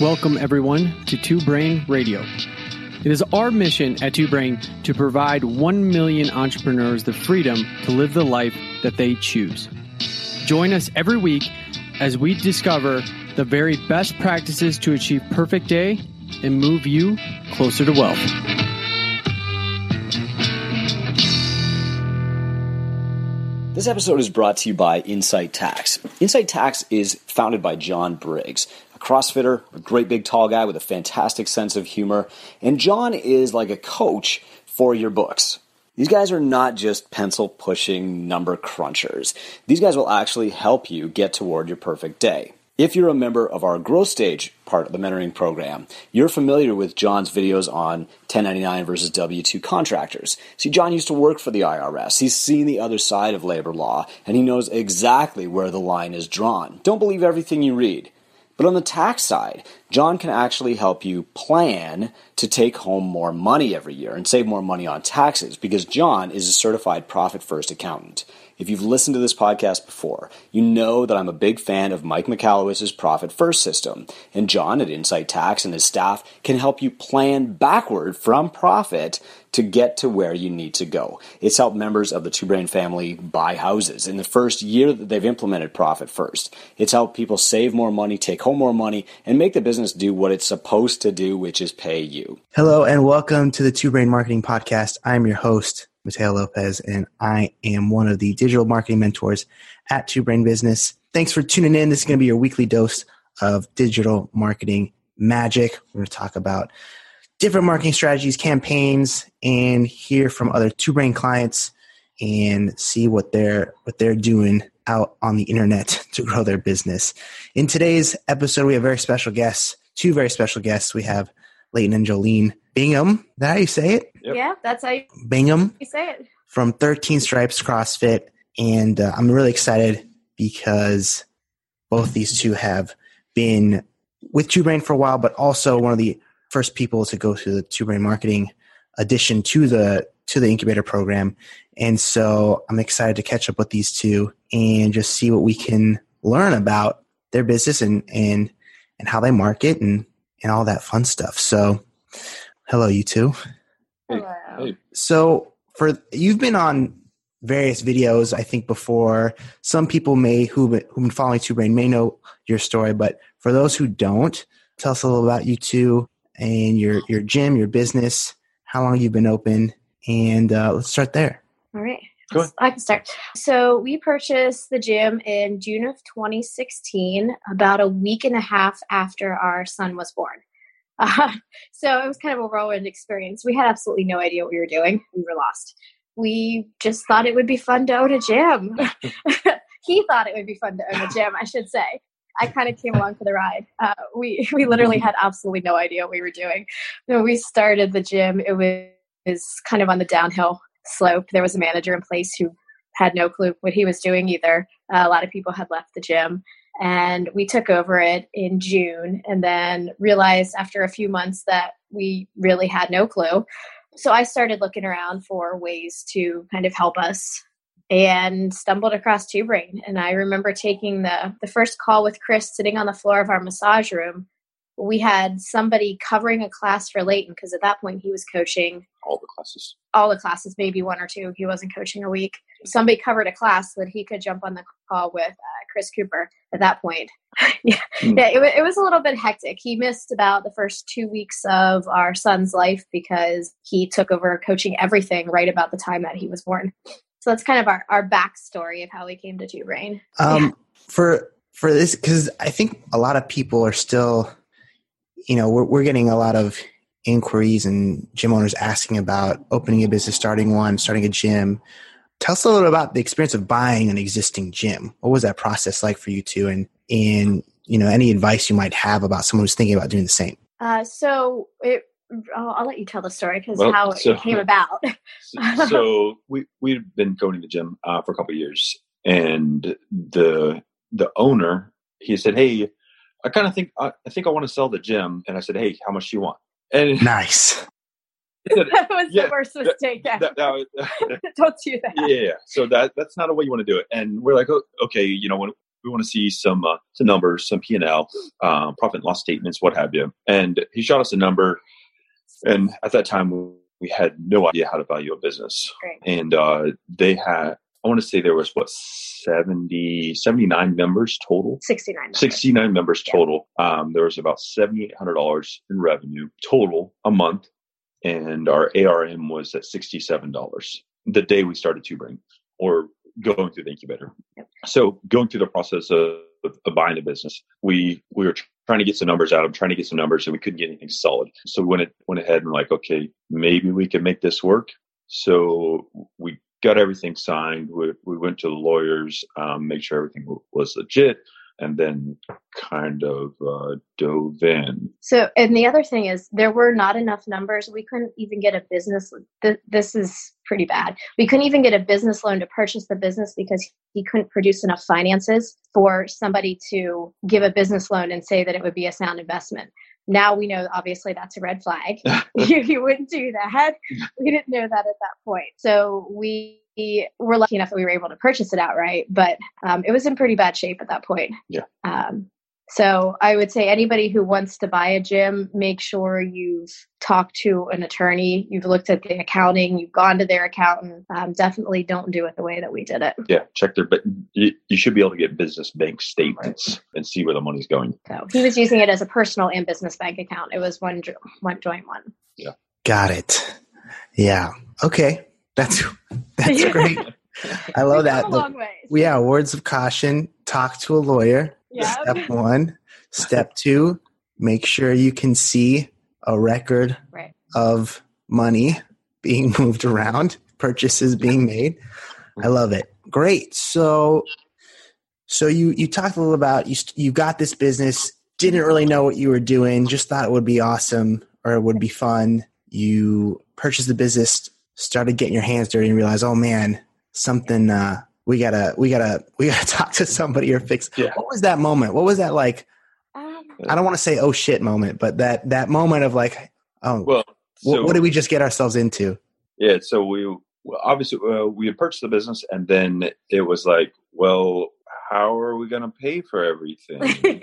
Welcome, everyone, to Two Brain Radio. It is our mission at Two Brain to provide 1 million entrepreneurs the freedom to live the life that they choose. Join us every week as we discover the very best practices to achieve perfect day and move you closer to wealth. This episode is brought to you by Insight Tax. Insight Tax is founded by John Briggs, CrossFitter, a great big tall guy with a fantastic sense of humor, and John is like a coach for your books. These guys are not just pencil-pushing number crunchers. These guys will actually help you get toward your perfect day. If you're a member of our growth stage part of the mentoring program, you're familiar with John's videos on 1099 versus W-2 contractors. See, John used to work for the IRS. He's seen the other side of labor law, and he knows exactly where the line is drawn. Don't believe everything you read. But on the tax side, John can actually help you plan to take home more money every year and save more money on taxes because John is a certified Profit First accountant. If you've listened to this podcast before, you know that I'm a big fan of Mike McAllowitz's Profit First system. And John at Insight Tax and his staff can help you plan backward from profit to get to where you need to go. It's helped members of the Two Brain family buy houses in the first year that they've implemented Profit First. It's helped people save more money, take home more money, and make the business do what it's supposed to do, which is pay you. Hello, and welcome to the Two Brain Marketing Podcast. I'm your host, Mateo Lopez, and I am one of the digital marketing mentors at Two Brain Business. Thanks for tuning in. This is going to be your weekly dose of digital marketing magic. We're going to talk about different marketing strategies, campaigns, and hear from other Two Brain clients and see what they're doing out on the internet to grow their business. In today's episode, we have very special guests, two very special guests. We have Layton and Jolene Bingham. Is that how you say it? Yep. Yeah, that's how you say it. From 13 Stripes CrossFit. And I'm really excited because both these two have been with Two Brain for a while, but also one of the first people to go through the Two Brain Marketing addition to the incubator program. And so I'm excited to catch up with these two and just see what we can learn about their business and how they market and all that fun stuff. So hello, you two. Hello. So you've been on various videos, I think, before. Some people who've been following Two Brain may know your story, but for those who don't, tell us a little about you two and your gym, your business, how long you've been open, and let's start there. All right. Go ahead. I can start. So we purchased the gym in June of 2016, about a week and a half after our son was born. So it was kind of a whirlwind experience. We had absolutely no idea what we were doing. We were lost. We just thought it would be fun to own a gym. He thought it would be fun to own a gym, I should say. I kind of came along for the ride. We literally had absolutely no idea what we were doing. When we started the gym, it was kind of on the downhill slope. There was a manager in place who had no clue what he was doing either. A lot of people had left the gym. And we took over it in June and then realized after a few months that we really had no clue. So I started looking around for ways to kind of help us and stumbled across Two Brain. And I remember taking the first call with Chris sitting on the floor of our massage room. We had somebody covering a class for Layton because at that point he was coaching all the classes, maybe one or two. He wasn't coaching a week. Somebody covered a class that he could jump on the call with Chris Cooper at that point. It was a little bit hectic. He missed about the first 2 weeks of our son's life because he took over coaching everything right about the time that he was born. So that's kind of our backstory of how we came to Two Brain. For this, because I think a lot of people are still, you know, we're getting a lot of inquiries and gym owners asking about opening a business, starting one, starting a gym. Tell us a little about the experience of buying an existing gym. What was that process like for you two? And you know, any advice you might have about someone who's thinking about doing the same? I'll let you tell the story it came about. So we've been going to the gym for a couple of years, and the owner, he said, "Hey, I think I want to sell the gym." And I said, "Hey, how much do you want?" And nice. Said, that was the worst mistake ever. Don't do that. Yeah. So that's not a way you want to do it. And we're like, oh, okay, you know, when We want to see some numbers, some P&L, profit and loss statements, what have you. And he shot us a number. And at that time, we had no idea how to value a business. Great. And they had, I want to say there was, 79 members total? 69 members. 69 members total. Yeah. There was about $7,800 in revenue total a month. And our ARM was at $67 the day we started Two Brain, or going through the incubator. Yep. So going through the process of buying a business, we were trying to get some numbers out. I'm trying to get some numbers, and we couldn't get anything solid. So we went ahead and like, okay, maybe we can make this work. So we got everything signed. We went to the lawyers, make sure everything was legit, and then kind of dove in. So, and the other thing is there were not enough numbers. We couldn't even get a business. This is pretty bad. We couldn't even get a business loan to purchase the business because he couldn't produce enough finances for somebody to give a business loan and say that it would be a sound investment. Now we know, obviously, that's a red flag. You wouldn't do that. We didn't know that at that point. So we were lucky enough that we were able to purchase it outright, but it was in pretty bad shape at that point. Yeah. So I would say anybody who wants to buy a gym, make sure you've talked to an attorney, you've looked at the accounting, you've gone to their accountant. Definitely don't do it the way that we did it. Yeah, check their, but you should be able to get business bank statements and see where the money's going. So he was using it as a personal and business bank account. It was one joint one. Yeah. Got it. Yeah. Okay. That's great. I love that. Come a long way. Yeah. Words of caution. Talk to a lawyer. Yep. Step one. Step two, make sure you can see a record of money being moved around, purchases being made. I love it. Great. So you talked a little about, you got this business, didn't really know what you were doing, just thought it would be awesome or it would be fun. You purchased the business, started getting your hands dirty and realized, oh man, something, we gotta talk to somebody or fix. Yeah. What was that moment? What was that like? I don't want to say "oh shit" moment, but that moment of like, what did we just get ourselves into? Yeah. So we obviously we had purchased the business, and then it was like, well, how are we going to pay for everything?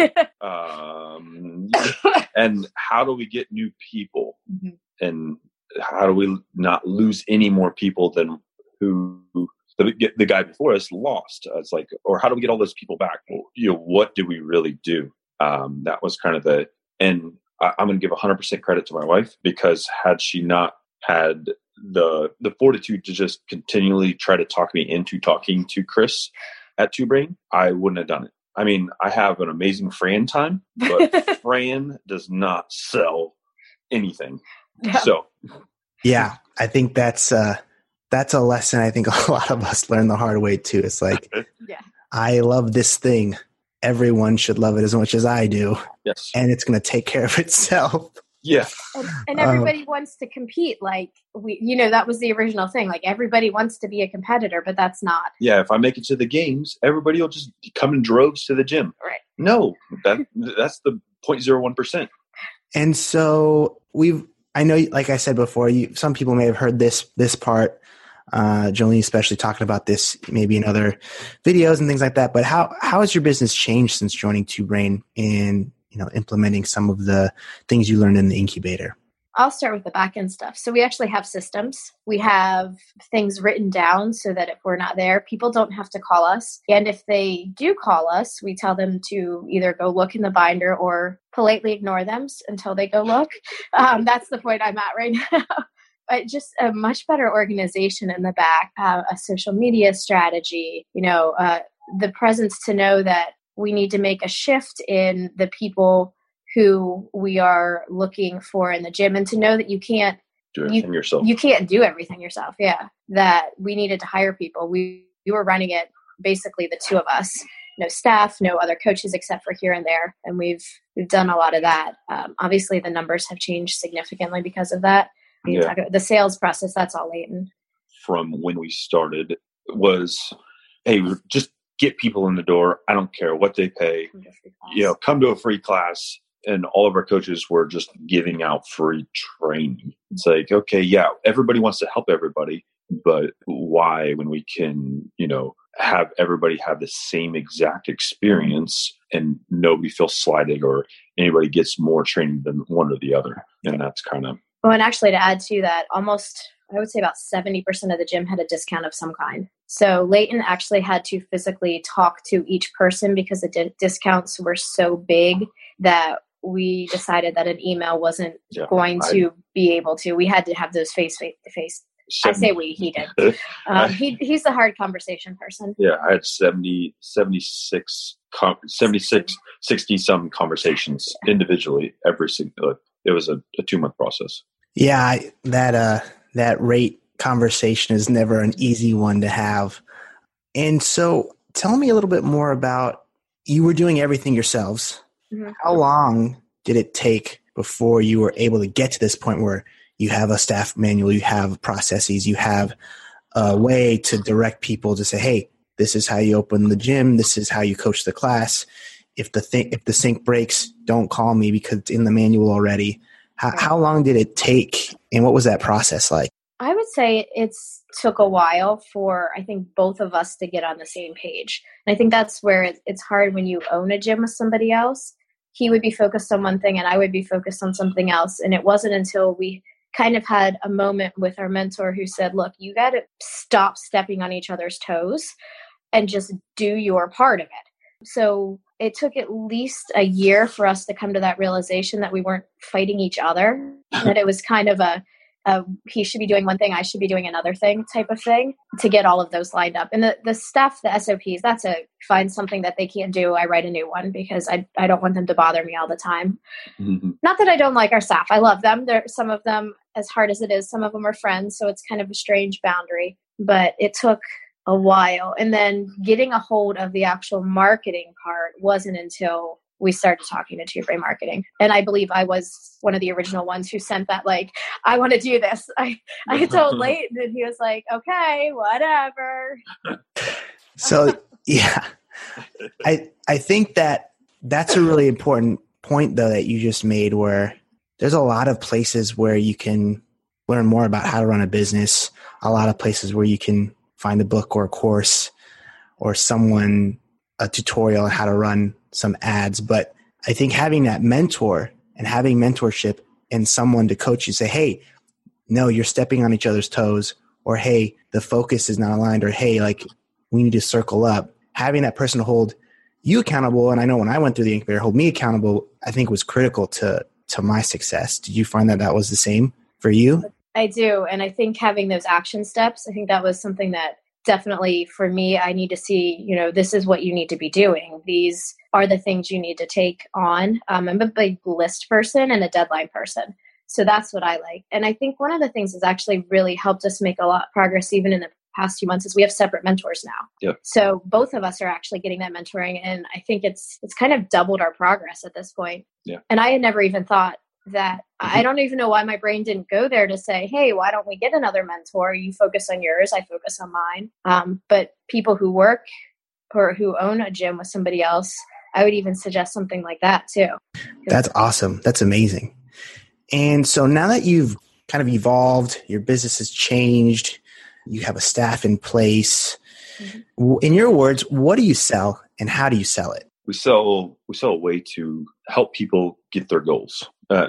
And how do we get new people? Mm-hmm. And how do we not lose any more people than who? The guy before us lost. It's like, or how do we get all those people back? Well, what do we really do? That was kind of and I'm going to give 100% credit to my wife, because had she not had the fortitude to just continually try to talk me into talking to Chris at Two Brain, I wouldn't have done it. I mean, I have an amazing Fran time, but Fran does not sell anything. Yeah. So, yeah, I think that's a lesson I think a lot of us learn the hard way too. It's like, yeah. I love this thing. Everyone should love it as much as I do. Yes. And it's going to take care of itself. Yeah. And everybody wants to compete. Like that was the original thing. Like everybody wants to be a competitor, but that's not. Yeah. If I make it to the games, everybody will just come in droves to the gym. Right. No, that's the 0.01%. And so I know, like I said before, some people may have heard this part, Jolene especially talking about this maybe in other videos and things like that. But how has your business changed since joining Two Brain and implementing some of the things you learned in the incubator? I'll start with the back end stuff. So we actually have systems. We have things written down so that if we're not there, people don't have to call us. And if they do call us, we tell them to either go look in the binder or politely ignore them until they go look. That's the point I'm at right now. But just a much better organization in the back, a social media strategy, the presence to know that we need to make a shift in the people who we are looking for in the gym, and to know that you can't do everything yourself. You can't do everything yourself. Yeah. That we needed to hire people. We were running it, basically the two of us, no staff, no other coaches except for here and there. And we've done a lot of that. Obviously the numbers have changed significantly because of that. Yeah. Talk about the sales process, that's all Layton. From when we started was, hey, just get people in the door. I don't care what they pay, come to a free class. And all of our coaches were just giving out free training. It's like, okay, yeah, everybody wants to help everybody, but why when we can, have everybody have the same exact experience and nobody feels slighted or anybody gets more training than one or the other. And that's kind of... Well, and actually to add to that, almost, I would say about 70% of the gym had a discount of some kind. So Layton actually had to physically talk to each person because the discounts were so big that we decided that an email wasn't going to be able to. We had to have those face-to-face. He did. He's the hard conversation person. Yeah, I had 60-some conversations individually every single. It was a 2-month process. Yeah, that rate conversation is never an easy one to have. And so, tell me a little bit more about you were doing everything yourselves. Mm-hmm. How long did it take before you were able to get to this point where you have a staff manual, you have processes, you have a way to direct people to say, hey, this is how you open the gym. This is how you coach the class. If the sink breaks, don't call me because it's in the manual already. How long did it take and what was that process like? I would say it took a while for, I think, both of us to get on the same page. And I think that's where it's hard when you own a gym with somebody else. He would be focused on one thing and I would be focused on something else. And it wasn't until we kind of had a moment with our mentor who said, look, you got to stop stepping on each other's toes and just do your part of it. So it took at least a year for us to come to that realization that we weren't fighting each other, that it was kind of a he should be doing one thing, I should be doing another thing type of thing to get all of those lined up. And the stuff, the SOPs, that's a find something that they can't do. I write a new one because I don't want them to bother me all the time. Mm-hmm. Not that I don't like our staff. I love them. Some of them, as hard as it is, some of them are friends. So it's kind of a strange boundary, but it took a while. And then getting a hold of the actual marketing part wasn't until we started talking to Two Brain Marketing. And I believe I was one of the original ones who sent that, like, I want to do this. I told Layton and he was like, okay, whatever. So, yeah, I think that's a really important point, though, that you just made where there's a lot of places where you can learn more about how to run a business, a lot of places where you can find a book or a course or a tutorial on how to run some ads. But I think having that mentor and having mentorship and someone to coach you say, hey, no, you're stepping on each other's toes, or hey, the focus is not aligned, or hey, like we need to circle up. Having that person hold you accountable. And I know when I went through the incubator, hold me accountable, I think was critical to my success. Did you find that was the same for you? I do. And I think having those action steps, I think that was something that definitely for me, I need to see, this is what you need to be doing. These are the things you need to take on. I'm a big list person and a deadline person. So that's what I like. And I think one of the things that's actually really helped us make a lot of progress, even in the past few months, is we have separate mentors now. Yep. So both of us are actually getting that mentoring. And I think it's kind of doubled our progress at this point. Yeah. And I had never even thought that. I don't even know why my brain didn't go there to say, hey, why don't we get another mentor? You focus on yours, I focus on mine. But people who work or who own a gym with somebody else, I would even suggest something like that too. That's awesome. That's amazing. And so now that you've kind of evolved, your business has changed, you have a staff in place. Mm-hmm. In your words, what do you sell and how do you sell it? We sell a way to help people get their goals.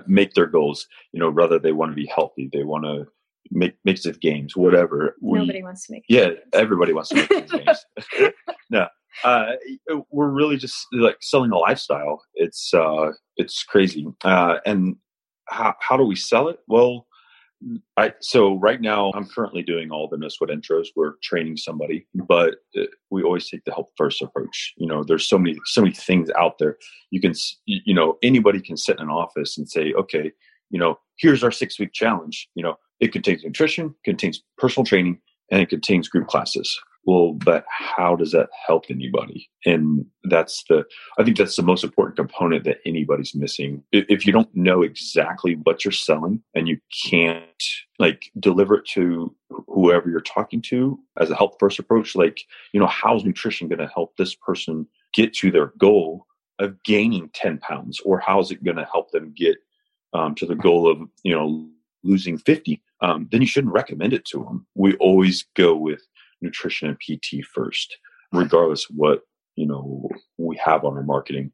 Make their goals, whether they want to be healthy, they want to make mixed games, whatever. Nobody wants to make games. Everybody wants to make games. No. We're really just like selling a lifestyle. It's crazy. And how do we sell it? Well, so right now I'm currently doing all the No Sweat intros. We're training somebody, but we always take the help first approach. There's so many things out there. You can, anybody can sit in an office and say, okay, here's our 6-week challenge. It contains nutrition, contains personal training, and it contains group classes. Well, but how does that help anybody? And I think that's the most important component that anybody's missing. If you don't know exactly what you're selling and you can't deliver it to whoever you're talking to as a help first approach, how's nutrition going to help this person get to their goal of gaining 10 pounds? Or how's it going to help them get to the goal of, losing 50? Then you shouldn't recommend it to them. We always go with nutrition and PT first. regardless of what, you know, we have on our marketing,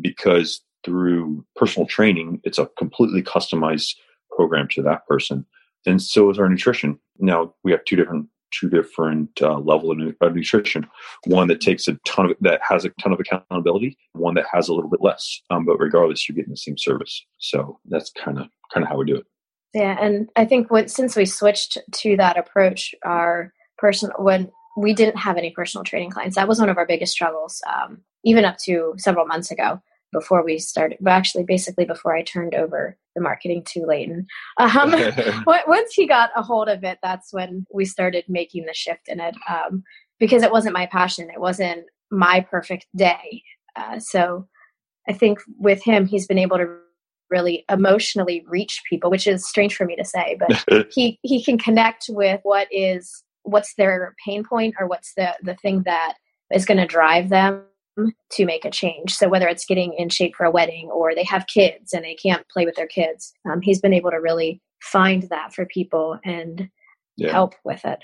because through personal training, it's a completely customized program to that person. And so is our nutrition. Now we have two different level of nutrition. One that takes a ton of accountability, one that has a little bit less. But regardless, you're getting the same service. So that's kind of how we do it. Yeah, and I think since we switched to that approach, when we didn't have any personal training clients, that was one of our biggest struggles, even up to several months ago. Before we started, but actually basically before I turned over the marketing to Layton. Once he got a hold of it, that's when we started making the shift in it, because it wasn't my passion. It wasn't my perfect day. So I think with him, he's been able to really emotionally reach people, which is strange for me to say, but he can connect with what's their pain point or what's the thing that is going to drive them to make a change. So whether it's getting in shape for a wedding or they have kids and they can't play with their kids, he's been able to really find that for people and help with it.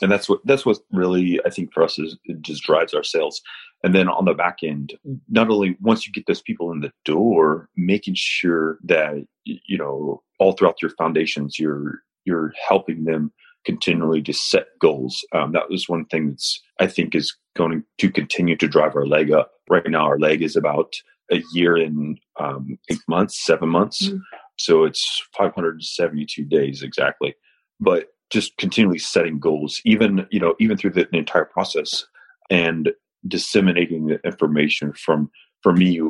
And that's what really, I think for us, is it just drives our sales. And then on the back end, not only once you get those people in the door, making sure that, you know, all throughout your foundations, you're helping them continually to set goals. That was one thing that's, I think, is going to continue to drive our leg up. Right now, our leg is about a year and 7 months. Mm-hmm. So it's 572 days exactly. But just continually setting goals, even through the entire process, and disseminating the information from me,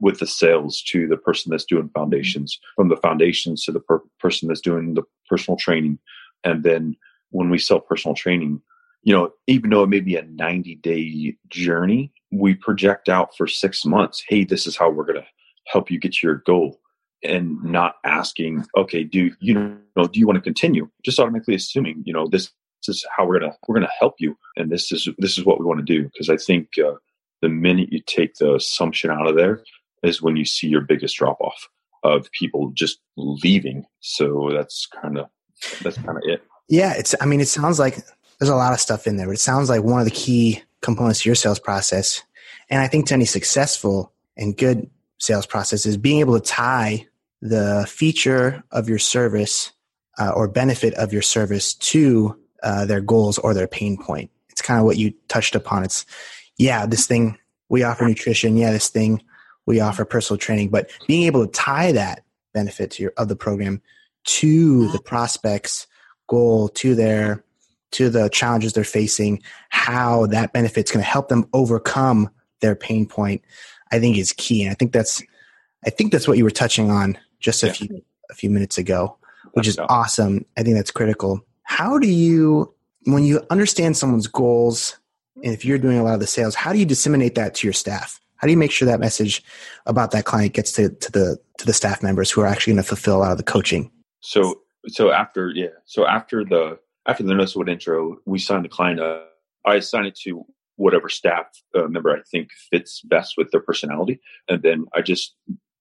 with the sales to the person that's doing foundations, from the foundations to the person that's doing the personal training. And then when we sell personal training, you know, even though it may be a 90-day journey, we project out for 6 months, hey, this is how we're going to help you get your goal, and not asking, okay, do you want to continue? Just automatically assuming, you know, this is how we're going to help you. And this is what we want to do. Because I think the minute you take the assumption out of there is when you see your biggest drop off of people just leaving. So that's kind of it. Yeah. It sounds like there's a lot of stuff in there, but it sounds like one of the key components to your sales process, and I think to any successful and good sales process, is being able to tie the feature of your service or benefit of your service to their goals or their pain point. It's kind of what you touched upon. It's, yeah, this thing we offer nutrition. Yeah, this thing we offer personal training, but being able to tie that benefit of the program to the prospect's goal, to the challenges they're facing, how that benefit's going to help them overcome their pain point, I think is key. And I think that's what you were touching on just a few minutes ago, which is awesome. I think that's critical. How do you, when you understand someone's goals, and if you're doing a lot of the sales, how do you disseminate that to your staff? How do you make sure that message about that client gets to the staff members who are actually going to fulfill a lot of the coaching? So after the no sweat intro, we sign the client up. I assign it to whatever staff member I think fits best with their personality, and then I just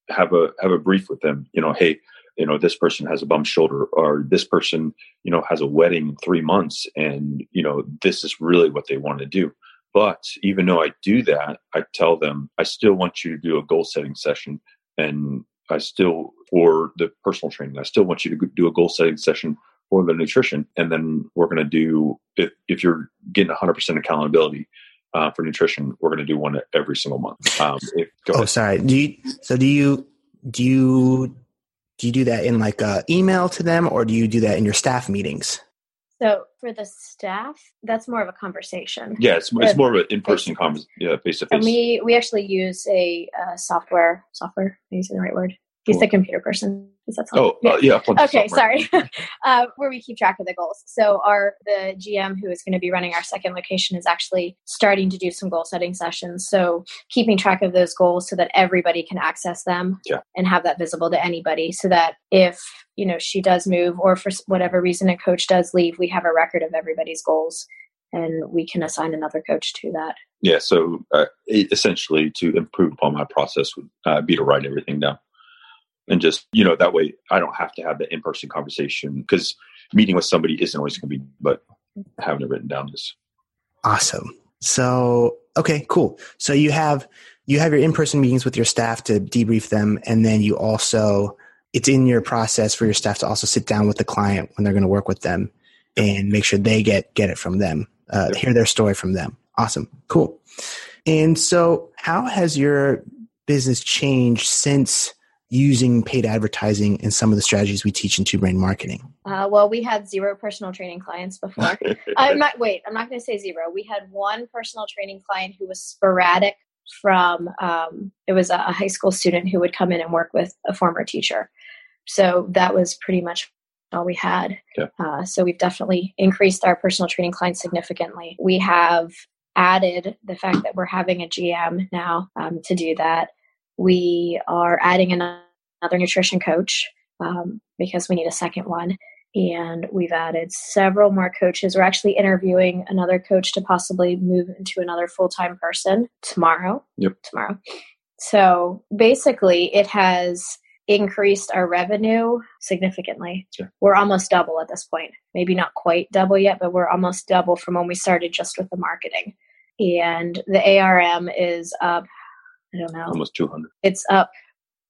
have a brief with them. You know, hey, you know, this person has a bum shoulder, or this person, you know, has a wedding in 3 months, and you know, this is really what they want to do. But even though I do that, I tell them, I still want you to do a goal setting session. And I still, for the personal training, I still want you to do a goal setting session for the nutrition. And then we're going to do, if you're getting 100% accountability for nutrition, we're going to do one every single month. Sorry. Do you do that in like an email to them, or do you do that in your staff meetings? So for the staff, that's more of a conversation. Yeah, it's more of an in-person conversation, face-to-face. And we actually use a software. I'm using the right word. He's the computer person. Is that software? Okay, sorry. Where we keep track of the goals. So the GM who is going to be running our second location is actually starting to do some goal setting sessions. So keeping track of those goals so that everybody can access them and have that visible to anybody, so that if, you know, she does move, or for whatever reason a coach does leave, we have a record of everybody's goals, and we can assign another coach to that. Yeah. So essentially, to improve upon my process would be to write everything down. And just, you know, that way I don't have to have the in-person conversation, because meeting with somebody isn't always going to be, but having it written down is awesome. So, okay, cool. So you have your in-person meetings with your staff to debrief them. And then you also, it's in your process for your staff to also sit down with the client when they're going to work with them and make sure they get it from them, hear their story from them. Awesome. Cool. And so how has your business changed since using paid advertising and some of the strategies we teach in Two Brain Marketing? Well, we had 0 personal training clients before. I'm not going to say 0. We had 1 personal training client who was sporadic from, it was a high school student who would come in and work with a former teacher. So that was pretty much all we had. Yeah. So we've definitely increased our personal training clients significantly. We have added the fact that we're having a GM now to do that. We are adding another nutrition coach because we need a second one. And we've added several more coaches. We're actually interviewing another coach to possibly move into another full-time person tomorrow. Yep. Tomorrow. So basically, it has increased our revenue significantly. Sure. We're almost double at this point. Maybe not quite double yet, but we're almost double from when we started just with the marketing. And the ARM is up, I don't know. Almost $200. It's up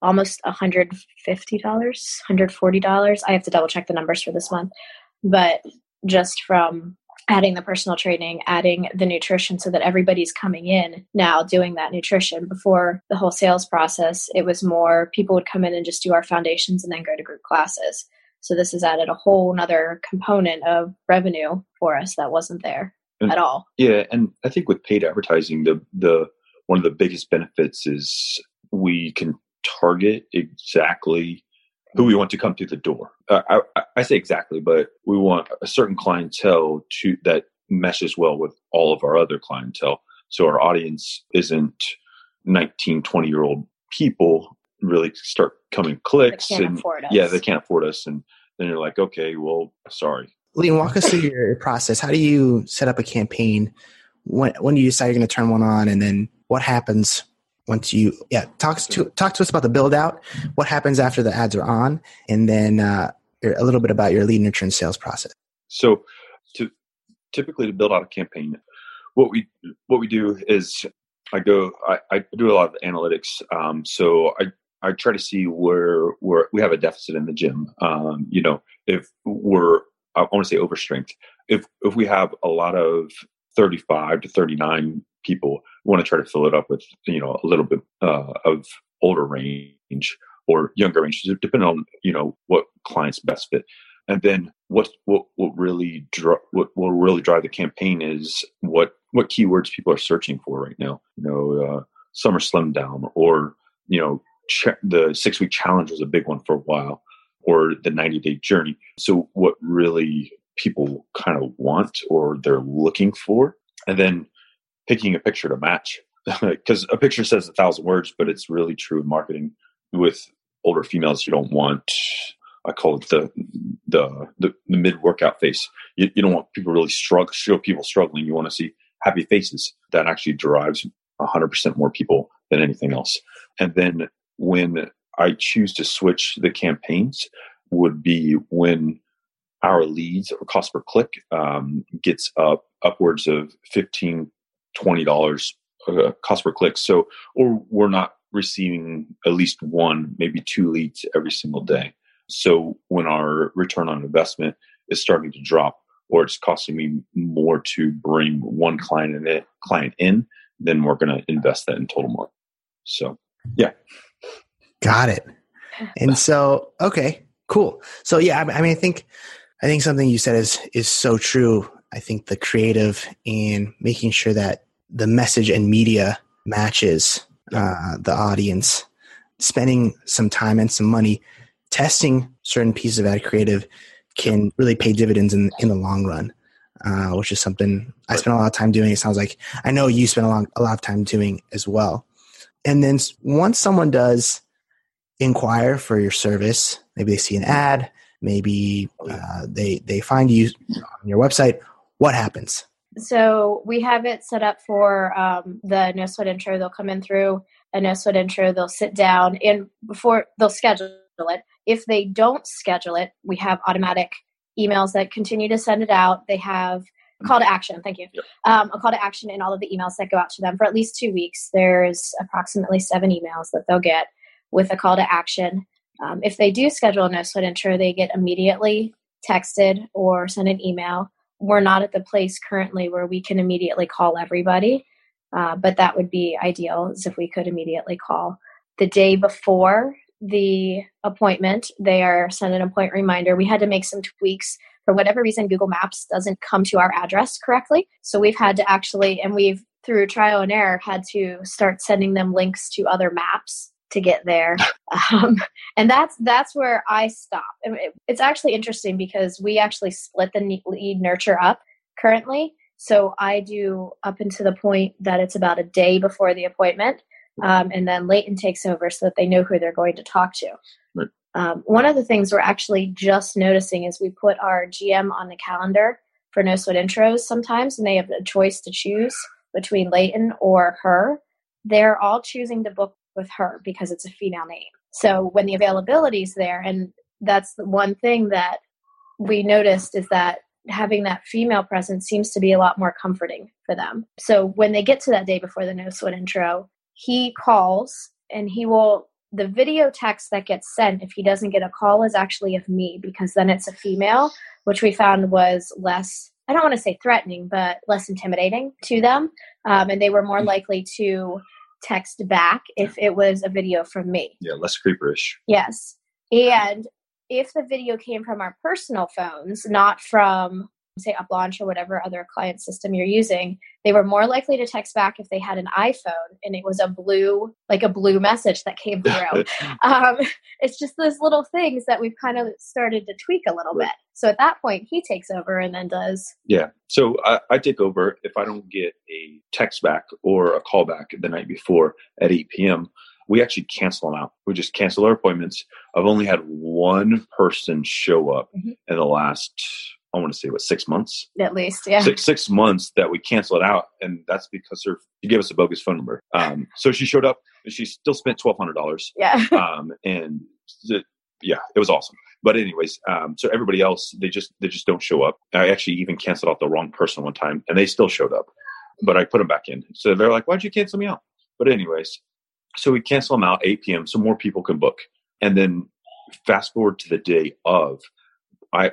almost $150, $140. I have to double check the numbers for this month. But just from adding the personal training, adding the nutrition so that everybody's coming in now doing that nutrition. Before the whole sales process, it was more people would come in and just do our foundations and then go to group classes. So this has added a whole nother component of revenue for us that wasn't there at all. Yeah. And I think with paid advertising, the one of the biggest benefits is we can target exactly who we want to come through the door. I say exactly, but we want a certain clientele that meshes well with all of our other clientele. So our audience isn't 19, 20-year-old people really start coming clicks. They can't afford us. Yeah, they can't afford us. And then you're like, okay, well, sorry. Layton, walk us through your process. How do you set up a campaign? When do you decide you're going to turn one on, and then what happens once you talk to us about the build out, what happens after the ads are on, and then a little bit about your lead nurture and sales process. So typically to build out a campaign, what we do is I do a lot of analytics. So I try to see where we have a deficit in the gym. If I want to say overstrength. If we have a lot of 35 to 39 people, want to try to fill it up with, a little bit of older range or younger range, depending on, what clients best fit. And then what will really drive the campaign is what keywords people are searching for right now. Summer slim down, or, the 6-week challenge was a big one for a while, or the 90-day journey. So what really people kind of want or they're looking for, and then picking a picture to match, because a picture says 1,000 words, but it's really true in marketing. With older females, you don't want, I call it the mid-workout face. You don't want people really show people struggling. You want to see happy faces. That actually drives 100% more people than anything else. And then when I choose to switch the campaigns would be when our leads or cost per click gets up upwards of $15, $20 cost per click. So, or we're not receiving at least 1, maybe 2 leads every single day. So when our return on investment is starting to drop, or it's costing me more to bring one client in, then we're going to invest that in total month. So, yeah. Got it. And so, okay, cool. So yeah, I think, something you said is so true. I think the creative and making sure that the message and media matches the audience, spending some time and some money testing certain pieces of ad creative can really pay dividends in the long run, which is something I spent a lot of time doing. It sounds like I know you spent a lot of time doing as well. And then once someone does inquire for your service, maybe they see an ad, maybe they find you on your website. What happens? So we have it set up for the no sweat intro. They'll come in through a no sweat intro. They'll sit down, and before they'll schedule it. If they don't schedule it, we have automatic emails that continue to send it out. They have Call to action. Thank you. Yep. A call to action in all of the emails that go out to them for at least 2 weeks. There's approximately 7 emails that they'll get with a call to action. If they do schedule a no-sweat intro, they get immediately texted or sent an email. We're not at the place currently where we can immediately call everybody, but that would be ideal, is if we could immediately call. The day before the appointment, they are sent an appointment reminder. We had to make some tweaks. For whatever reason, Google Maps doesn't come to our address correctly. So we've had to actually, and we've, through trial and error, had to start sending them links to other maps to get there. And that's where I stop. It's actually interesting because we actually split the lead nurture up currently. So I do up until the point that it's about a day before the appointment. And then Layton takes over so that they know who they're going to talk to. Right. One of the things we're actually just noticing is we put our GM on the calendar for no sweat intros sometimes, and they have a choice to choose between Layton or her. They're all choosing to book with her because it's a female name. So when the availability is there, and that's the one thing that we noticed, is that having that female presence seems to be a lot more comforting for them. So when they get to that day before the no sweat intro, he calls, and he will. The video text that gets sent, if he doesn't get a call, is actually of me, because then it's a female, which we found was less, I don't want to say threatening, but less intimidating to them. And they were more likely to text back if it was a video from me. Yeah, less creeperish. Yes. And if the video came from our personal phones, not from, say, UpLaunch or whatever other client system you're using, they were more likely to text back if they had an iPhone and it was a blue message that came through. It's just those little things that we've kind of started to tweak a little bit. So at that point, he takes over and then does. Yeah. So I take over. If I don't get a text back or a call back the night before at 8 p.m., we actually cancel them out. We just cancel our appointments. I've only had one person show up in the last, I want to say, 6 months? At least, yeah. Six months that we canceled it out. And that's because she gave us a bogus phone number. So she showed up and she still spent $1,200. Yeah. It was awesome. But anyways, so everybody else, they just don't show up. I actually even canceled out the wrong person one time and they still showed up, but I put them back in. So they're like, why'd you cancel me out? But anyways, so we cancel them out 8 p.m. so more people can book. And then fast forward to the day of,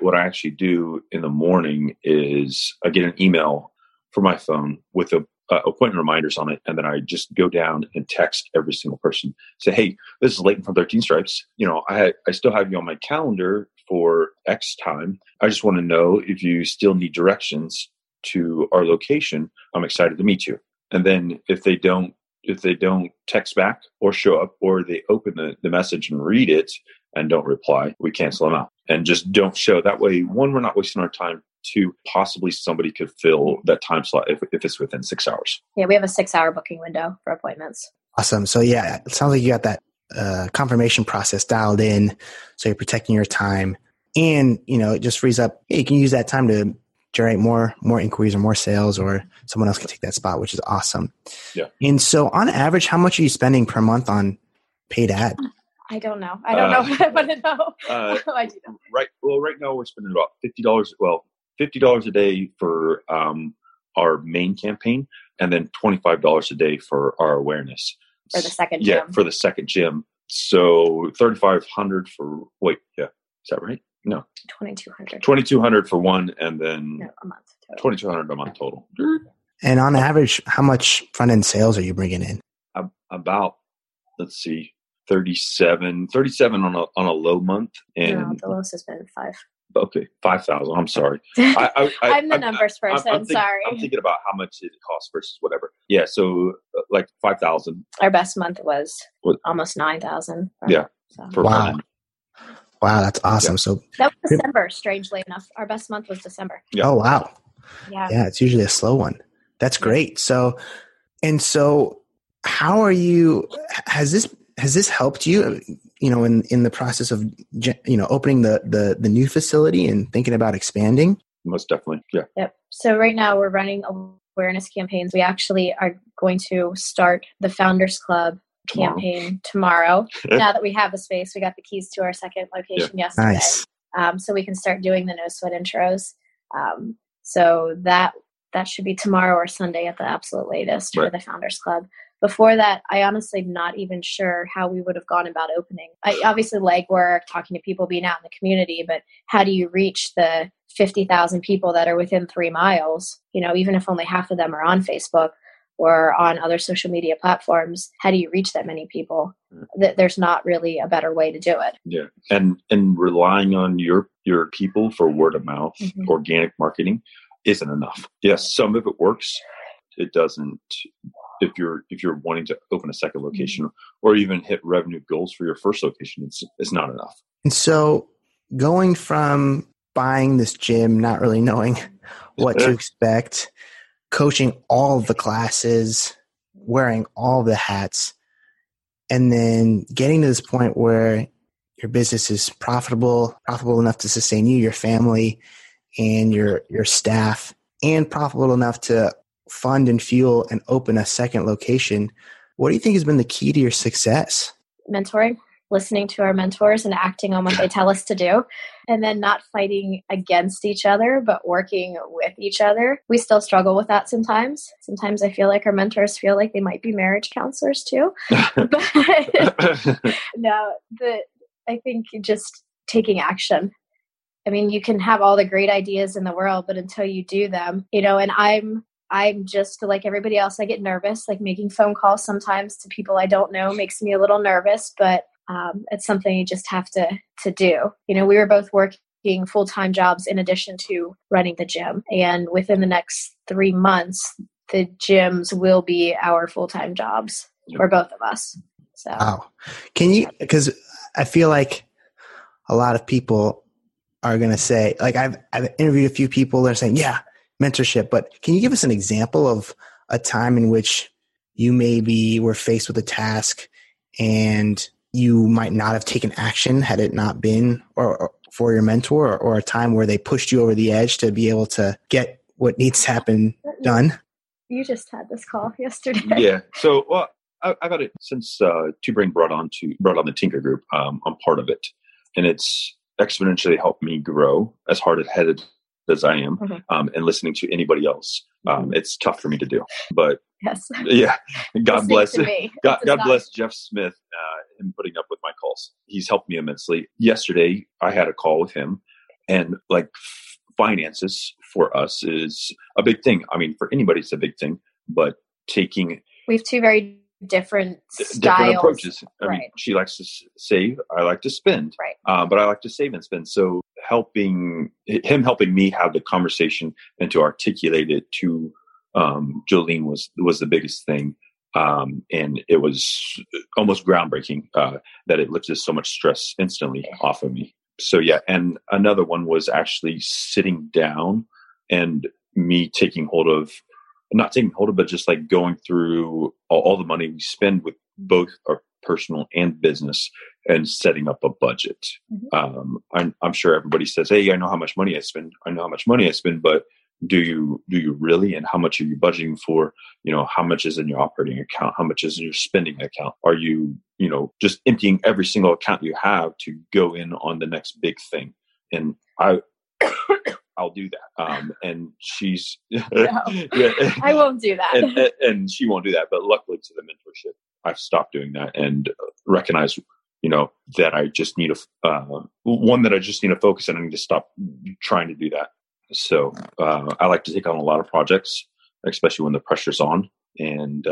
what I actually do in the morning is I get an email from my phone with appointment reminders on it. And then I just go down and text every single person. Say, hey, this is Layton from 13 Stripes. You know, I still have you on my calendar for X time. I just want to know if you still need directions to our location. I'm excited to meet you. And then if they don't text back or show up, or they open the message and read it and don't reply, we cancel them out and just don't show. That way, one, we're not wasting our time. Two, possibly somebody could fill that time slot if it's within 6 hours. Yeah, we have a 6-hour booking window for appointments. Awesome. So yeah, it sounds like you got that confirmation process dialed in. So you're protecting your time, and it just frees up. You can use that time to generate more inquiries or more sales, or someone else can take that spot, which is awesome. Yeah. And so on average, how much are you spending per month on paid ad? I don't know. I don't know. I want to know. I do know. Right. Well, right now we're spending about $50. Well, $50 a day for our main campaign, and then $25 a day for our awareness. For the second gym. Yeah, for the second gym. So $3,500 for, wait, yeah. Is that right? No. $2,200. $2,200 for one, and then a month total. $2,200 a month total. Mm-hmm. And on average, how much front-end sales are you bringing in? About, let's see. 37 on a low month, and the lowest has been 5. Okay, 5,000. I'm sorry. I'm the numbers person. Sorry. I'm thinking about how much it costs versus whatever. Yeah, so like 5,000. Our best month was almost 9,000. Yeah. So. Wow. Wow, that's awesome. Yeah. So that was December. Strangely enough, our best month was December. Yeah. Oh wow. Yeah. Yeah, it's usually a slow one. That's great. So, how are you? Has this helped you, in the process of, opening the new facility and thinking about expanding? Most definitely. Yeah. Yep. So right now we're running awareness campaigns. We actually are going to start the Founders Club campaign tomorrow. Now that we have the space, we got the keys to our second location yesterday. Nice. So we can start doing the no sweat intros. So that should be tomorrow or Sunday at the absolute latest for the Founders Club. Before that, I honestly not even sure how we would have gone about opening. I obviously legwork, talking to people, being out in the community, but how do you reach the 50,000 people that are within 3 miles? You know, even if only half of them are on Facebook or on other social media platforms, how do you reach that many people? There's not really a better way to do it. Yeah. And relying on your people for word of mouth, organic marketing isn't enough. Yes, some of it works. It doesn't. If you're wanting to open a second location or even hit revenue goals for your first location, it's not enough. And so going from buying this gym, not really knowing what to expect, coaching all the classes, wearing all the hats, and then getting to this point where your business is profitable enough to sustain you, your family, and your staff, and profitable enough to fund and fuel and open a second location. What do you think has been the key to your success? Mentoring, listening to our mentors and acting on what they tell us to do, and then not fighting against each other, but working with each other. We still struggle with that sometimes. Sometimes I feel like our mentors feel like they might be marriage counselors too. But no, I think just taking action. I mean, you can have all the great ideas in the world, but until you do them, you know, and I'm just like everybody else. I get nervous, like making phone calls sometimes to people I don't know makes me a little nervous, but it's something you just have to do. You know, we were both working full-time jobs in addition to running the gym. And within the next 3 months, the gyms will be our full-time jobs for both of us. So, wow. Can you, because I feel like a lot of people are going to say, like I've interviewed a few people that are saying, yeah, mentorship, but can you give us an example of a time in which you maybe were faced with a task and you might not have taken action had it not been or for your mentor, or a time where they pushed you over the edge to be able to get what needs to happen done? You just had this call yesterday. Yeah. So, well, I've had it since Two Brain brought on the Tinker Group. I'm part of it, and it's exponentially helped me grow as hard-headed as I am, and listening to anybody else. It's tough for me to do, but yeah, God bless it. God bless Jeff Smith and putting up with my calls. He's helped me immensely. Yesterday, I had a call with him, and like finances for us is a big thing. I mean, for anybody, it's a big thing, but we have two very different styles, approaches. I mean, she likes to save. I like to spend, but I like to save and spend. So helping me have the conversation and to articulate it to Jolene was the biggest thing. And it was almost groundbreaking that it lifted so much stress instantly off of me. So yeah. And another one was actually sitting down and me not taking hold of, but just like going through all the money we spend with both our personal and business and setting up a budget. I'm sure everybody says, hey, I know how much money I spend. But do you really? And how much are you budgeting for? You know, how much is in your operating account? How much is in your spending account? Are you, you know, just emptying every single account you have to go in on the next big thing? And I'll do that. And she's, I won't do that. And she won't do that. But luckily to the mentorship, I've stopped doing that and recognized, you know, that I just need to focus, and I need to stop trying to do that. So, I like to take on a lot of projects, especially when the pressure's on, and,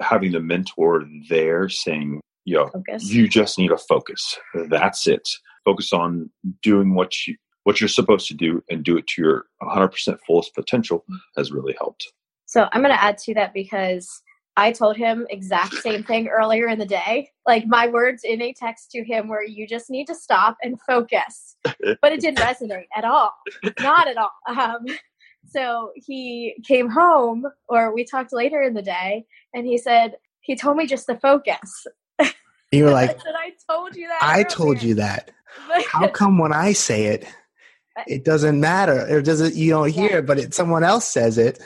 having the mentor there saying, yo, focus. You just need to focus. That's it. Focus on doing what you're supposed to do and do it to your 100% fullest potential has really helped. So I'm going to add to that, because I told him exact same thing earlier in the day. Like my words in a text to him were, you just need to stop and focus. But it didn't resonate at all. Not at all. So he came home, or we talked later in the day, and he told me just to focus. You were like, I told you that. How come when I say it, it doesn't matter? Or does it, you don't hear it, but someone else says it?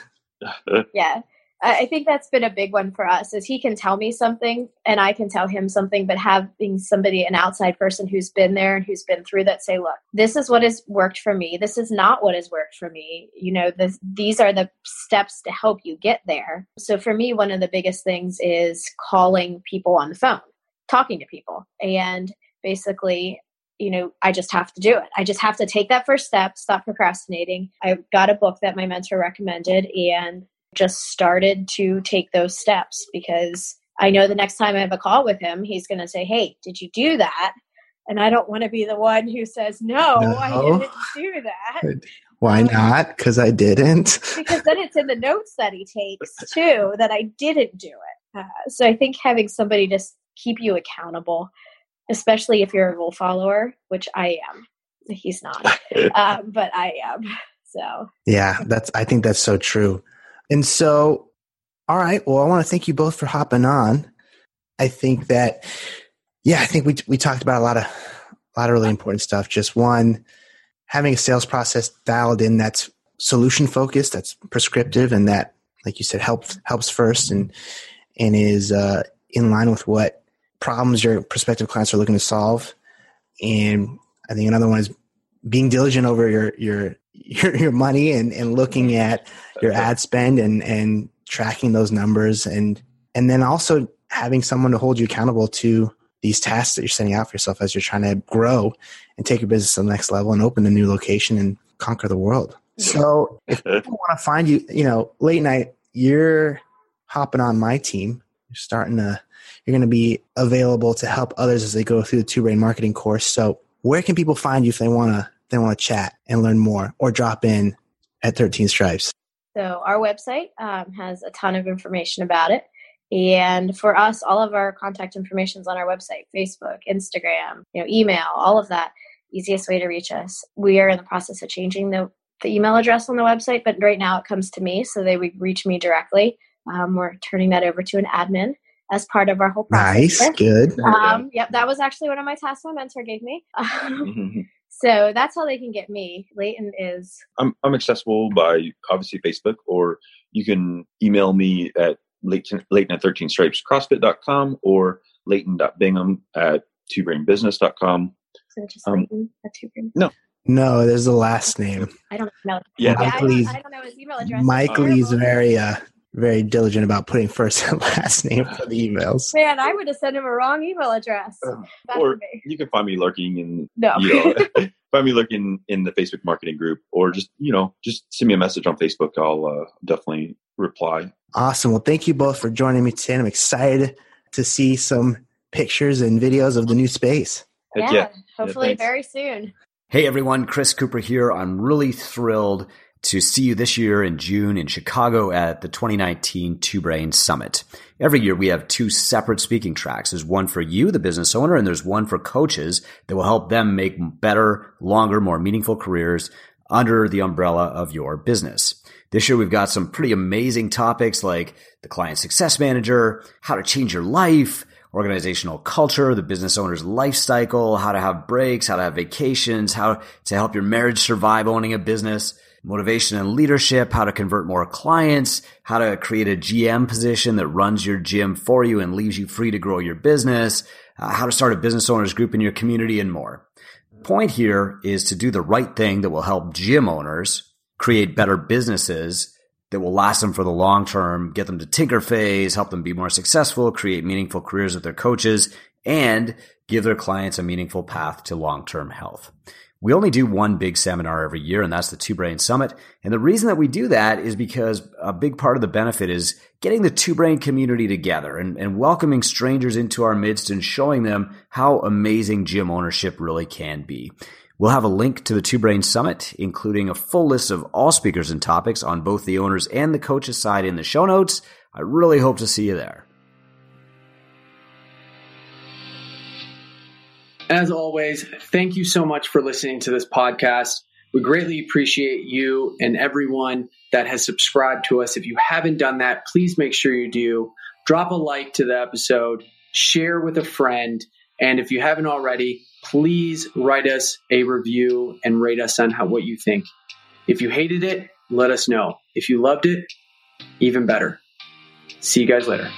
Yeah. I think that's been a big one for us, is he can tell me something and I can tell him something, but having somebody, an outside person who's been there and who's been through that, say, look, this is what has worked for me. This is not what has worked for me. You know, these are the steps to help you get there. So for me, one of the biggest things is calling people on the phone, talking to people, and basically, you know, I just have to do it. I just have to take that first step, stop procrastinating. I got a book that my mentor recommended and just started to take those steps, because I know the next time I have a call with him, he's going to say, hey, did you do that? And I don't want to be the one who says, no, I didn't do that. Why not? Because I didn't. Because then it's in the notes that he takes too, that I didn't do it. So I think having somebody just keep you accountable, especially if you're a rule follower, which I am. He's not, but I am. So yeah, I think that's so true. And so, all right, well, I want to thank you both for hopping on. I think that, yeah, I think we talked about a lot of really important stuff. Just one, having a sales process dialed in that's solution focused, that's prescriptive, and that, like you said, helps first and is in line with what problems your prospective clients are looking to solve. And I think another one is being diligent over your money and looking at your ad spend and tracking those numbers, and then also having someone to hold you accountable to these tasks that you're setting out for yourself as you're trying to grow and take your business to the next level and open a new location and conquer the world. So if people want to find you, you know, Layton, you're hopping on my team. You're going to be available to help others as they go through the Two Brain Marketing course. So where can people find you if they want to chat and learn more, or drop in at 13 Stripes? So our website has a ton of information about it. And for us, all of our contact information is on our website, Facebook, Instagram, you know, email, all of that. Easiest way to reach us. We are in the process of changing the email address on the website, but right now it comes to me, so they would reach me directly. We're turning that over to an admin as part of our whole process. Nice, good. Yep, that was actually one of my tasks my mentor gave me. So that's how they can get me. Layton is... I'm accessible by, obviously, Facebook, or you can email me at Layton at 13stripescrossfit.com or Layton.Bingham at twobrainbusiness.com. So just Layton at twobrainbusiness? No, there's the last name. I don't know. Yeah. I don't know his email address. Mike Lee's very... very diligent about putting first and last name for the emails. Man, I would have sent him a wrong email address. Or you can find me lurking in the Facebook marketing group, or just send me a message on Facebook. I'll definitely reply. Awesome. Well, thank you both for joining me today. I'm excited to see some pictures and videos of the new space. Yeah. Hopefully very soon. Hey everyone, Chris Cooper here. I'm really thrilled to see you this year in June in Chicago at the 2019 Two Brain Summit. Every year we have two separate speaking tracks. There's one for you, the business owner, and there's one for coaches that will help them make better, longer, more meaningful careers under the umbrella of your business. This year we've got some pretty amazing topics like the client success manager, how to change your life, organizational culture, the business owner's life cycle, how to have breaks, how to have vacations, how to help your marriage survive owning a business, motivation and leadership, how to convert more clients, how to create a GM position that runs your gym for you and leaves you free to grow your business, how to start a business owners group in your community, and more. The point here is to do the right thing that will help gym owners create better businesses that will last them for the long term, get them to tinker phase, help them be more successful, create meaningful careers with their coaches, and give their clients a meaningful path to long-term health. We only do one big seminar every year, and that's the Two Brain Summit. And the reason that we do that is because a big part of the benefit is getting the Two Brain community together and welcoming strangers into our midst and showing them how amazing gym ownership really can be. We'll have a link to the Two Brain Summit, including a full list of all speakers and topics on both the owners and the coaches side in the show notes. I really hope to see you there. As always, thank you so much for listening to this podcast. We greatly appreciate you and everyone that has subscribed to us. If you haven't done that, please make sure you do. Drop a like to the episode, share with a friend, and if you haven't already, please write us a review and rate us on what you think. If you hated it, let us know. If you loved it, even better. See you guys later.